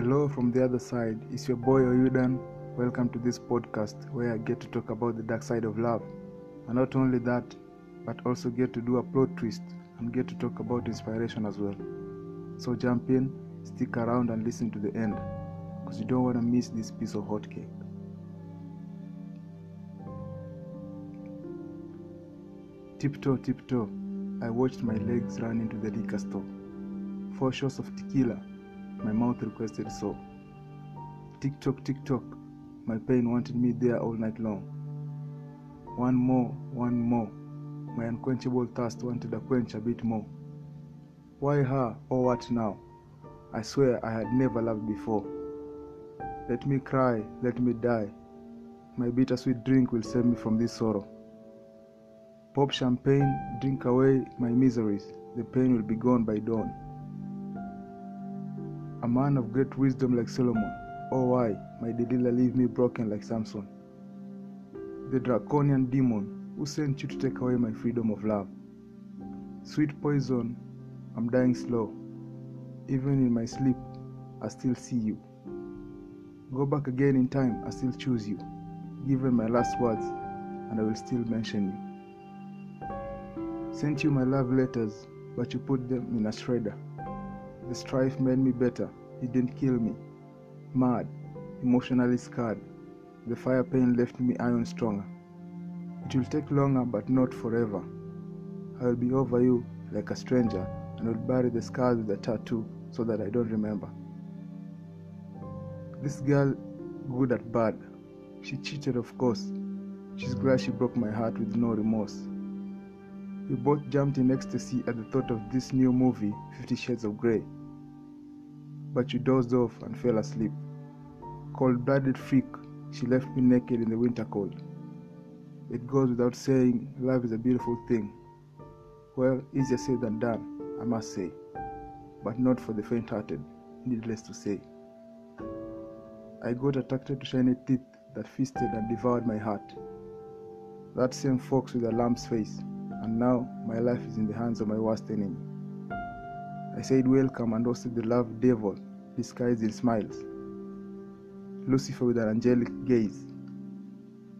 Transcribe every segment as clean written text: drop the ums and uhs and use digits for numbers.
Hello from the other side, it's your boy Oyudan. Welcome to this podcast where I get to talk about the dark side of love. And not only that, but also get to do a plot twist and get to talk about inspiration as well. So jump in, stick around and listen to the end, because you don't want to miss this piece of hot cake. Tiptoe, tiptoe, I watched my legs run into the liquor store. 4 shots of tequila, my mouth requested so. Tick-tock, tick-tock, my pain wanted me there all night long. One more, my unquenchable thirst wanted to quench a bit more. Why her, or what now? I swear I had never loved before. Let me cry, let me die. My bittersweet drink will save me from this sorrow. Pop champagne, drink away my miseries. The pain will be gone by dawn. A man of great wisdom like Solomon, oh why, my Delilah leave me broken like Samson. The draconian demon who sent you to take away my freedom of love. Sweet poison, I'm dying slow. Even in my sleep, I still see you. Go back again in time, I still choose you. Given my last words, and I will still mention you. Sent you my love letters, but you put them in a shredder. The strife made me better, it didn't kill me. Mad, emotionally scarred, the fire pain left me iron stronger. It will take longer but not forever. I will be over you like a stranger and will bury the scars with a tattoo so that I don't remember. This girl, good at bad. She cheated of course. She's glad she broke my heart with no remorse. We both jumped in ecstasy at the thought of this new movie, 50 Shades of Grey. But you dozed off and fell asleep. Cold-blooded freak, she left me naked in the winter cold. It goes without saying, love is a beautiful thing. Well, easier said than done, I must say. But not for the faint-hearted, needless to say. I got attracted to shiny teeth that feasted and devoured my heart. That same fox with a lamb's face, and now my life is in the hands of my worst enemy. I said welcome and hosted the love devil disguised in smiles. Lucifer with an angelic gaze.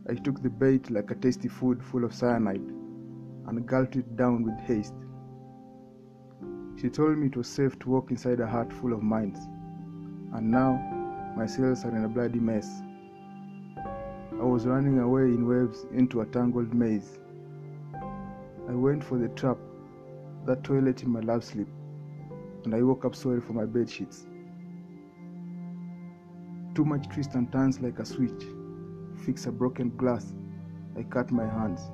I took the bait like a tasty food full of cyanide and gulped it down with haste. She told me it was safe to walk inside a heart full of mines, and now my cells are in a bloody mess. I was running away in waves into a tangled maze. I went for the trap, that toilet in my love sleep, and I woke up sorry for my bed sheets. Too much twist and turns like a switch. Fix a broken glass. I cut my hands.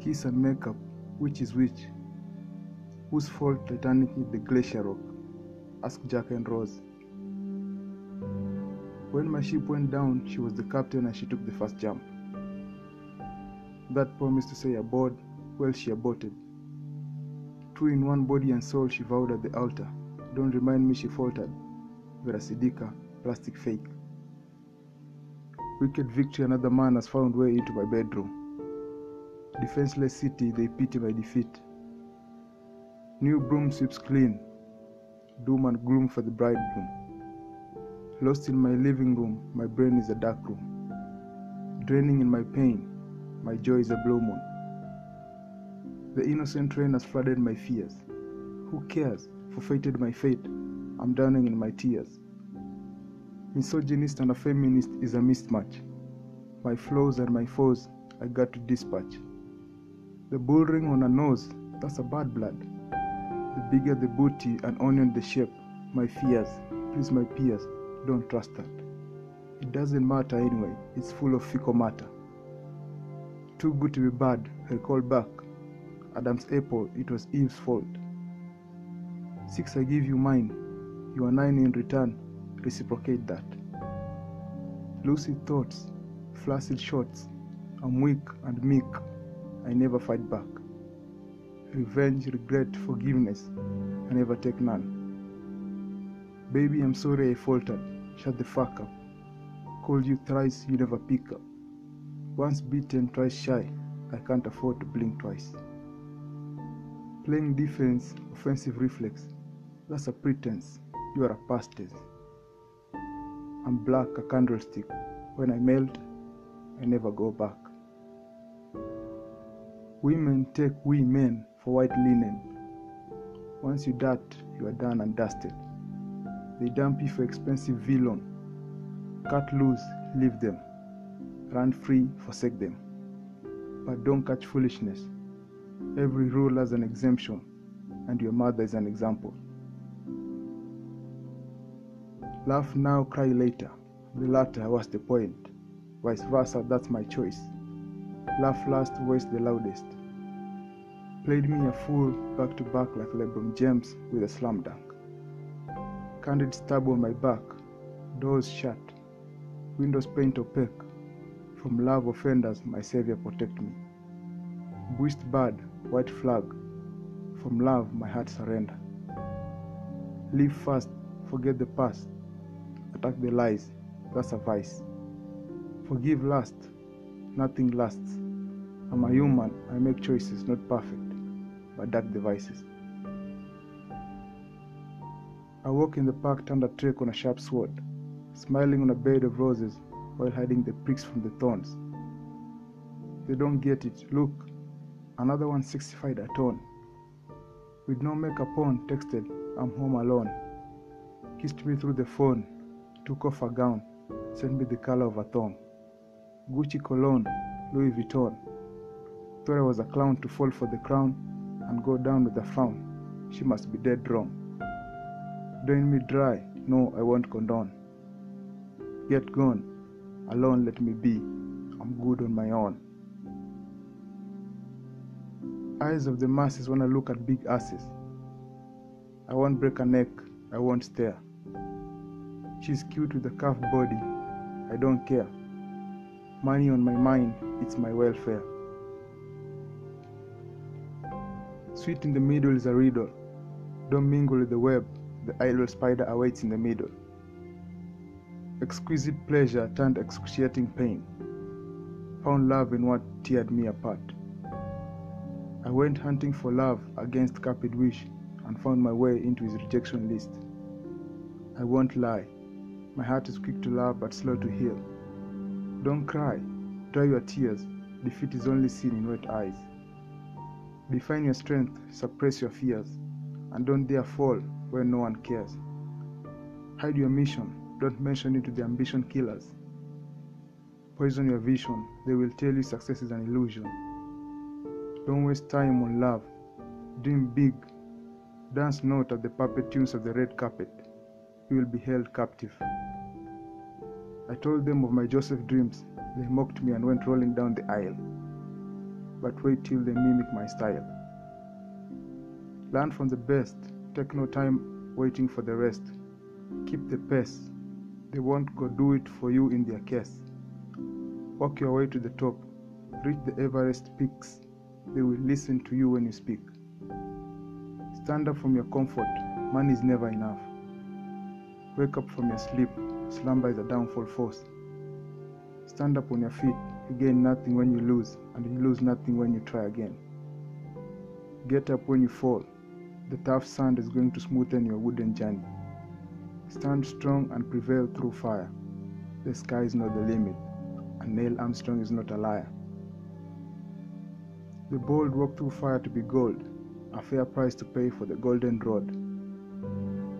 Kiss and makeup, which is which? Whose fault Titanic hit the glacier rock? Ask Jack and Rose. When my ship went down, she was the captain and she took the first jump. That promised to say aboard. Well, she aborted. True in one body and soul, she vowed at the altar. Don't remind me, she faltered. Veracidica, plastic fake. Wicked victory, another man has found way into my bedroom. Defenseless city, they pity my defeat. New broom sweeps clean. Doom and gloom for the bridegroom. Lost in my living room, my brain is a dark room. Draining in my pain, my joy is a blow moon. The innocent rain has flooded my fears. Who cares? Forfeited my fate. I'm drowning in my tears. Misogynist and a feminist is a mismatch. My flaws and my foes, I got to dispatch. The bull ring on her nose, that's a bad blood. The bigger the booty and onion the shape, my fears, please my peers, don't trust that. It doesn't matter anyway, it's full of fecal matter. Too good to be bad, I call back. Adam's apple, it was Eve's fault. 6 I give you mine, you are 9 in return, reciprocate that. Lucid thoughts, flaccid shots, I'm weak and meek, I never fight back. Revenge, regret, forgiveness, I never take none. Baby, I'm sorry I faltered, shut the fuck up. Called you thrice, you never pick up. Once beaten, twice shy, I can't afford to blink twice. Playing defense, offensive reflex, that's a pretense, you are a past tense. I'm black, a candlestick. When I melt, I never go back. Women take we men for white linen. Once you dirt, you are done and dusted. They dump you for expensive vellum. Cut loose, leave them. Run free, forsake them. But don't catch foolishness. Every rule has an exemption, and your mother is an example. Laugh now, cry later. The latter was the point. Vice versa, that's my choice. Laugh last, voice the loudest. Played me a fool back to back like Lebron James with a slam dunk. Candid stab on my back, doors shut, windows paint opaque. From love offenders, my savior protect me. Boost bad, white flag. From love, my heart surrender. Live fast, forget the past. Attack the lies, that's a vice. Forgive last, nothing lasts. I'm a human, I make choices, not perfect, but dark devices. I walk in the park, turned a trick on a sharp sword, smiling on a bed of roses while hiding the pricks from the thorns. They don't get it. Look, another 165 a ton. With no makeup on, texted, I'm home alone. Kissed me through the phone, took off a gown, sent me the color of a thong. Gucci cologne, Louis Vuitton. Thought I was a clown to fall for the crown and go down with a frown. She must be dead wrong. Drain me dry, no, I won't condone. Get gone, alone let me be, I'm good on my own. Eyes of the masses wanna look at big asses. I won't break a neck, I won't stare. She's cute with a calf body, I don't care. Money on my mind, it's my welfare. Sweet in the middle is a riddle. Don't mingle with the web, the idle spider awaits in the middle. Exquisite pleasure turned excruciating pain. Found love in what teared me apart. I went hunting for love against Cupid's wish and found my way into his rejection list. I won't lie. My heart is quick to love but slow to heal. Don't cry. Dry your tears. Defeat is only seen in wet eyes. Define your strength. Suppress your fears. And don't dare fall where no one cares. Hide your mission. Don't mention it to the ambition killers. Poison your vision. They will tell you success is an illusion. Don't waste time on love. Dream big. Dance not at the puppet tunes of the red carpet. You will be held captive. I told them of my Joseph dreams. They mocked me and went rolling down the aisle. But wait till they mimic my style. Learn from the best. Take no time waiting for the rest. Keep the pace. They won't go do it for you in their case. Walk your way to the top. Reach the Everest peaks. They will listen to you when you speak. Stand up from your comfort. Money is never enough. Wake up from your sleep. Slumber is a downfall force. Stand up on your feet. You gain nothing when you lose, and you lose nothing when you try again. Get up when you fall. The tough sand is going to smoothen your wooden journey. Stand strong and prevail through fire. The sky is not the limit, and Neil Armstrong is not a liar. The bold walk through fire to be gold, a fair price to pay for the golden rod.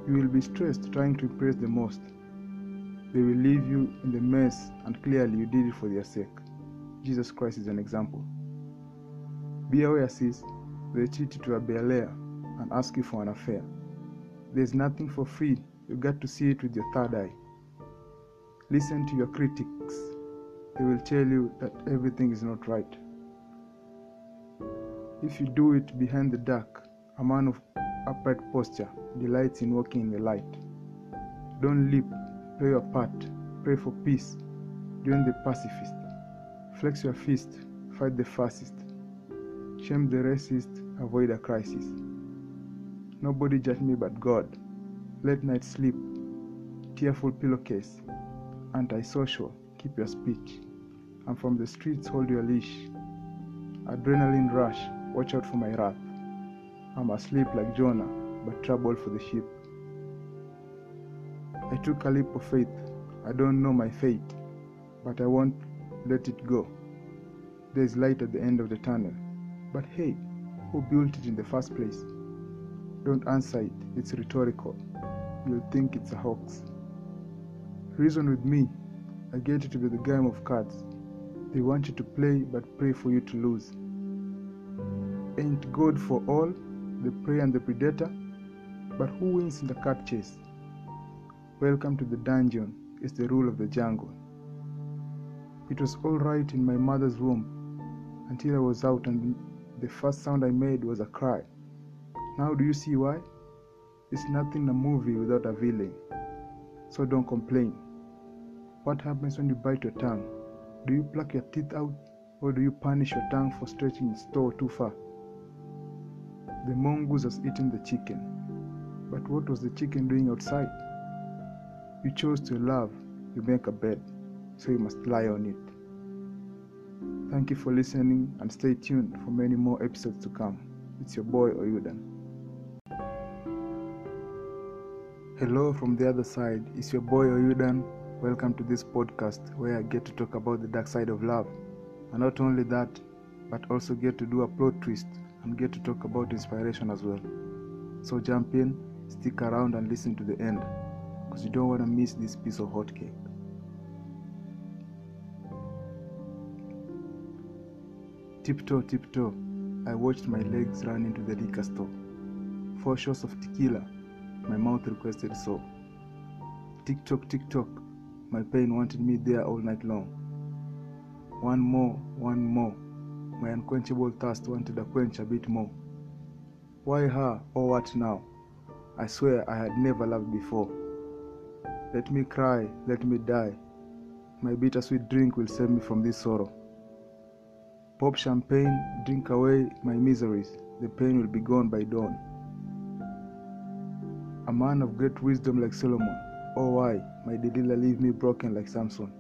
You will be stressed trying to impress the most. They will leave you in the mess, and clearly you did it for their sake. Jesus Christ is an example. Be aware, sis, they cheat you to a bare layer and ask you for an affair. There's nothing for free. You got to see it with your third eye. Listen to your critics. They will tell you that everything is not right. If you do it behind the dark, a man of upright posture delights in walking in the light. Don't leap. Play your part. Pray for peace. Join the pacifist. Flex your fist. Fight the fascist. Shame the racist. Avoid a crisis. Nobody judge me but God. Late night sleep, tearful pillowcase, antisocial, keep your speech, and from the streets hold your leash. Adrenaline rush, watch out for my wrath. I'm asleep like Jonah, but trouble for the sheep. I took a leap of faith, I don't know my fate, but I won't let it go. There's light at the end of the tunnel. But hey, who built it in the first place? Don't answer it, it's rhetorical. You'll think it's a hoax. Reason with me, I get it with the game of cards. They want you to play but pray for you to lose. Ain't God for all, the prey and the predator? But who wins in the cat chase? Welcome to the dungeon is the rule of the jungle. It was all right in my mother's womb until I was out, and the first sound I made was a cry. Now do you see why? It's nothing a movie without a villain. So don't complain. What happens when you bite your tongue? Do you pluck your teeth out, or do you punish your tongue for stretching its toe too far? The mongoose has eaten the chicken, but what was the chicken doing outside? You chose to love, you make a bed, so you must lie on it. Thank you for listening, and stay tuned for many more episodes to come. It's your boy Oyudan. Hello from the other side, it's your boy Oyudan. Welcome to this podcast where I get to talk about the dark side of love. And not only that, but also get to do a plot twist and get to talk about inspiration as well. So jump in, stick around and listen to the end, because you don't want to miss this piece of hot cake. Tiptoe, tiptoe, I watched my legs run into the liquor store. 4 shots of tequila, my mouth requested so. Tick-tock, tick-tock, my pain wanted me there all night long. One more, my unquenchable thirst wanted to quench a bit more. Why her, or what now? I swear I had never loved before. Let me cry, let me die. My bittersweet drink will save me from this sorrow. Pop champagne, drink away my miseries. The pain will be gone by dawn. A man of great wisdom like Solomon, oh why, my Delilah leave me broken like Samson.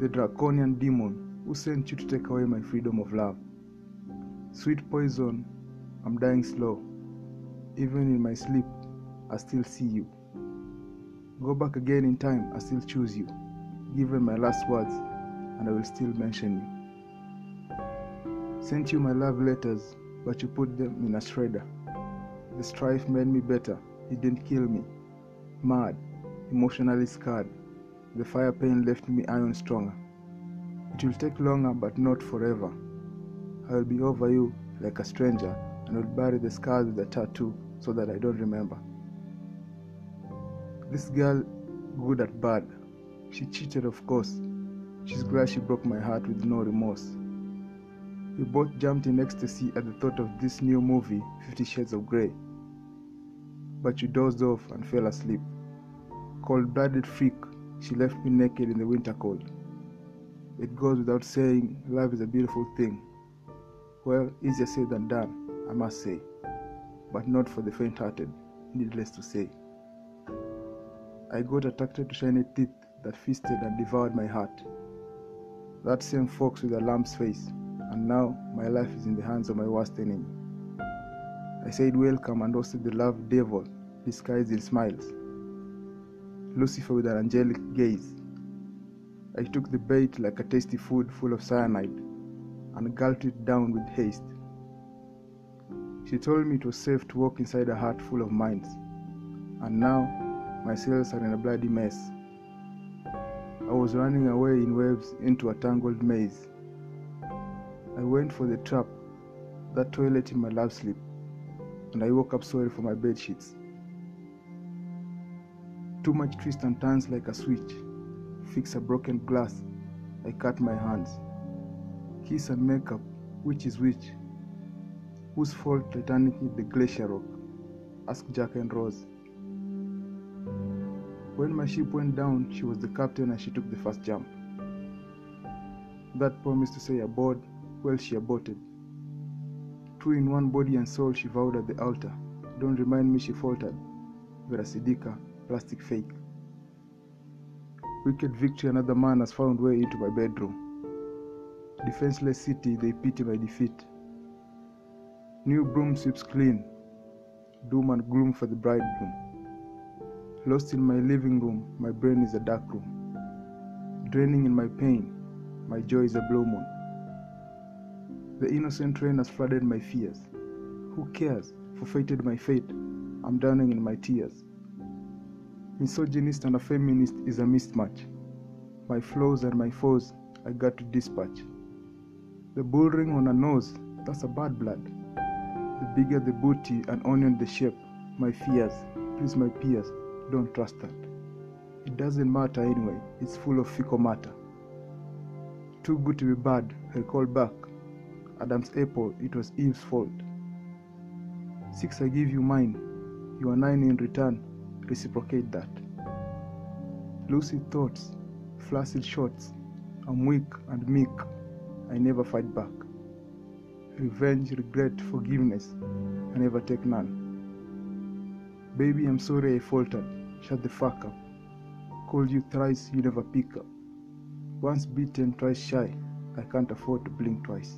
The draconian demon who sent you to take away my freedom of love. Sweet poison, I'm dying slow. Even in my sleep, I still see you. Go back again in time, I still choose you. Given my last words, and I will still mention you. Sent you my love letters, but you put them in a shredder. The strife made me better, it didn't kill me. Mad, emotionally scarred, the fire pain left me iron stronger. It will take longer, but not forever. I will be over you like a stranger, and will bury the scars with a tattoo so that I don't remember. This girl, good at bad. She cheated, of course. She's glad she broke my heart with no remorse. We both jumped in ecstasy at the thought of this new movie, 50 Shades of Grey. But you dozed off and fell asleep. Cold-blooded freak, she left me naked in the winter cold. It goes without saying, love is a beautiful thing. Well, easier said than done, I must say. But not for the faint-hearted, needless to say. I got attracted to shiny teeth that feasted and devoured my heart. That same fox with a lamb's face, and now my life is in the hands of my worst enemy. I said welcome and hosted the love devil disguised in smiles. Lucifer with an angelic gaze. I took the bait like a tasty food full of cyanide and gulped it down with haste. She told me it was safe to walk inside a heart full of mines, and now my cells are in a bloody mess. I was running away in waves into a tangled maze. I went for the trap, that toilet in my love sleep, and I woke up sorry for my bed sheets. Too much twist and turns like a switch. Fix a broken glass. I cut my hands. Kiss and makeup. Which is which? Whose fault Titanic hit the glacier rock? Ask Jack and Rose. When my ship went down, she was the captain and she took the first jump. That promised to say aboard, well, she aborted. True in one body and soul, she vowed at the altar. Don't remind me, she faltered. Veracidica, plastic fake. Wicked victory, another man has found way into my bedroom. Defenseless city, they pity my defeat. New broom sweeps clean. Doom and gloom for the bridegroom. Lost in my living room, my brain is a dark room. Draining in my pain, my joy is a blow moon. The innocent rain has flooded my fears. Who cares? Forfeited my fate. I'm drowning in my tears. Misogynist and a feminist is a mismatch. My flaws and my foes, I got to dispatch. The bull ring on her nose, that's a bad blood. The bigger the booty and onion the shape, my fears, please my peers, don't trust that. It doesn't matter anyway, it's full of fecal matter. Too good to be bad, I call back. Adam's apple, it was Eve's fault. 6 I give you mine, you are 9 in return, reciprocate that. Lucid thoughts, flaccid shots, I'm weak and meek, I never fight back. Revenge, regret, forgiveness, I never take none. Baby, I'm sorry I faltered, shut the fuck up. Called you thrice, you never pick up. Once beaten, twice shy, I can't afford to blink twice.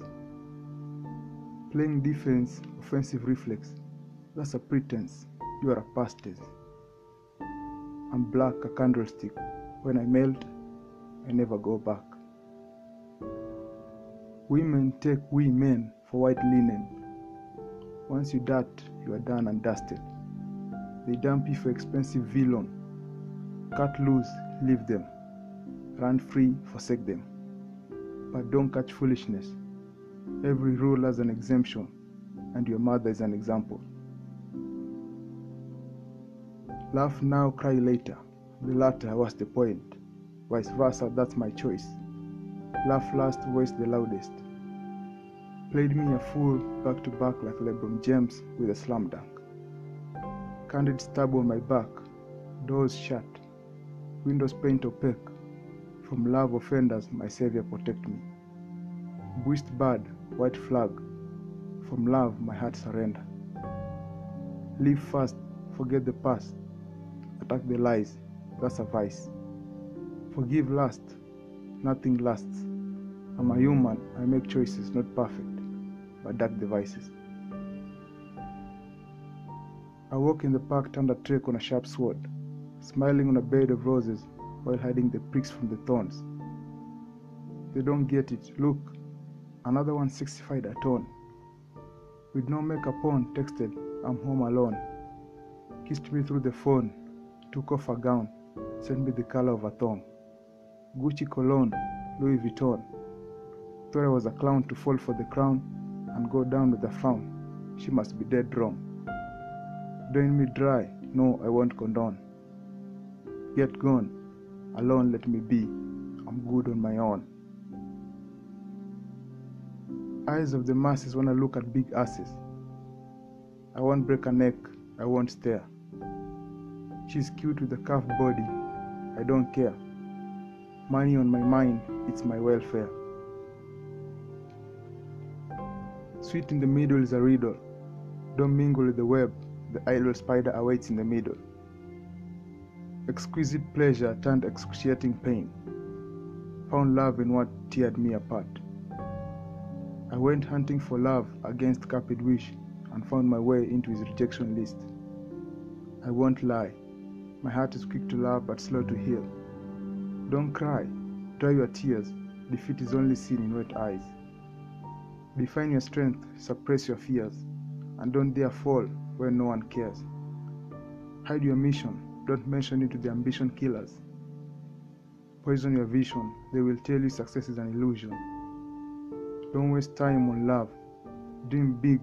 Playing defense, offensive reflex, that's a pretense, you are a past tense. I'm black, a candlestick, when I melt, I never go back. Women take we men for white linen. Once you dirt, you are done and dusted. They dump you for expensive villain. Cut loose, leave them. Run free, forsake them. But don't catch foolishness. Every rule has an exemption, and your mother is an example. Laugh now, cry later. The latter was the point. Vice versa, that's my choice. Laugh last, voice the loudest. Played me a fool back to back like Lebron James with a slam dunk. Candid stab on my back, doors shut, windows paint opaque. From love offenders, my savior protect me. Buist bad, white flag. From love, my heart surrender. Live fast, forget the past. Attack the lies, that's a vice. Forgive last. Nothing lasts. I'm a human, I make choices, not perfect, but dark devices. I walk in the park, turned a trick on a sharp sword, smiling on a bed of roses while hiding the pricks from the thorns. They don't get it. Look, another one sexified a torn. With no makeup on, texted, I'm home alone. Kissed me through the phone, took off her gown, sent me the color of her thong. Gucci cologne, Louis Vuitton. Thought I was a clown to fall for the crown and go down with a frown. She must be dead wrong. Drain me dry, no, I won't condone. Get gone, alone let me be, I'm good on my own. Eyes of the masses wanna look at big asses. I won't break a neck, I won't stare. She's cute with a calf body, I don't care. Money on my mind, it's my welfare. Sweet in the middle is a riddle. Don't mingle with the web, the idle spider awaits in the middle. Exquisite pleasure turned excruciating pain. Found love in what teared me apart. I went hunting for love against Cupid's wish and found my way into his rejection list. I won't lie, my heart is quick to love but slow to heal. Don't cry, dry your tears, defeat is only seen in wet eyes. Define your strength, suppress your fears, and don't dare fall where no one cares. Hide your mission, don't mention it to the ambition killers. Poison your vision, they will tell you success is an illusion. Don't waste time on love, dream big,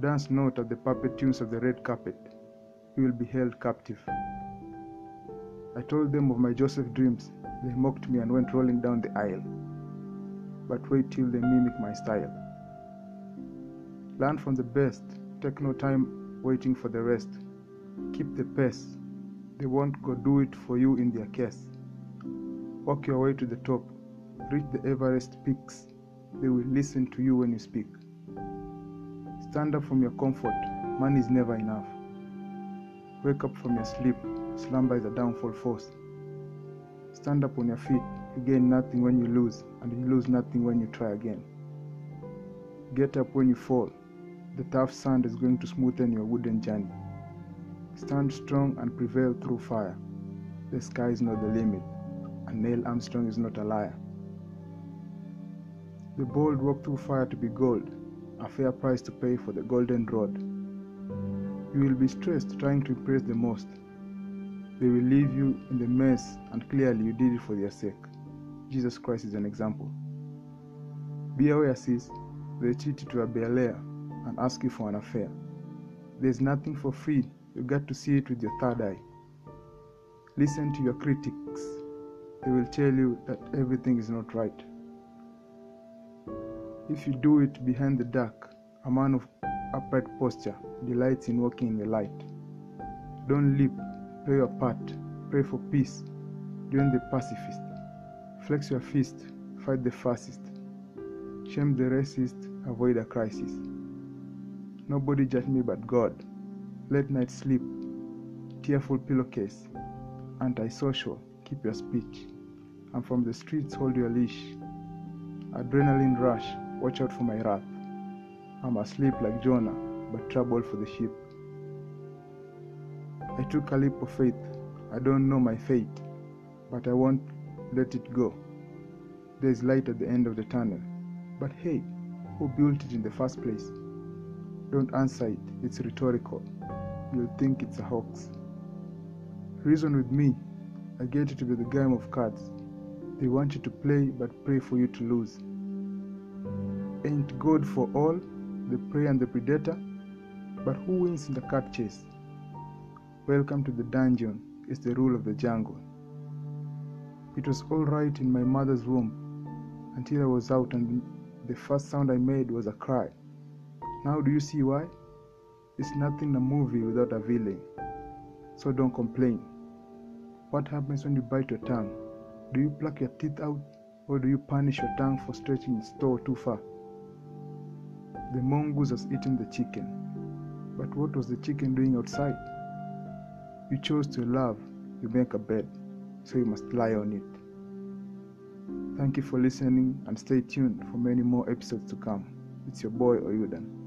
dance not at the puppet tunes of the red carpet, you will be held captive. I told them of my Joseph dreams, they mocked me and went rolling down the aisle. But wait till they mimic my style. Learn from the best, take no time waiting for the rest. Keep the pace, they won't go do it for you in their case. Walk your way to the top, reach the Everest peaks, they will listen to you when you speak. Stand up from your comfort, money is never enough. Wake up from your sleep. Slumber is a downfall force. Stand up on your feet. You gain nothing when you lose, and you lose nothing when you try again. Get up when you fall. The tough sand is going to smoothen your wooden journey. Stand strong and prevail through fire. The sky is not the limit, and Neil Armstrong is not a liar. The bold walk through fire to be gold, a fair price to pay for the golden rod. You will be stressed trying to impress the most. They will leave you in the mess, and clearly you did it for their sake. Jesus Christ is an example. Be aware, sis, they cheat you to a bel-air and ask you for an affair. There's nothing for free, you got to see it with your third eye. Listen to your critics, they will tell you that everything is not right. If you do it behind the dark, a man of upright posture delights in walking in the light. Don't leap. Play your part, pray for peace, join the pacifist, flex your fist, fight the fascist, shame the racist, avoid a crisis. Nobody judge me but God, late night sleep, tearful pillowcase, antisocial, keep your speech, and from the streets hold your leash. Adrenaline rush, watch out for my wrath, I'm asleep like Jonah, but trouble for the sheep. I took a leap of faith, I don't know my fate, but I won't let it go. There's light at the end of the tunnel, but hey, who built it in the first place? Don't answer it, it's rhetorical, you'll think it's a hoax. Reason with me, I get it to be the game of cards, they want you to play but pray for you to lose. Ain't God for all, the prey and the predator, but who wins in the cat chase? Welcome to the dungeon is the rule of the jungle. It was all right in my mother's womb until I was out and the first sound I made was a cry. Now do you see why? It's nothing a movie without a villain. So don't complain. What happens when you bite your tongue? Do you pluck your teeth out or do you punish your tongue for stretching its toe too far? The mongoose has eaten the chicken. But what was the chicken doing outside? You chose to love, you make a bed, so you must lie on it. Thank you for listening and stay tuned for many more episodes to come. It's your boy Oyudan.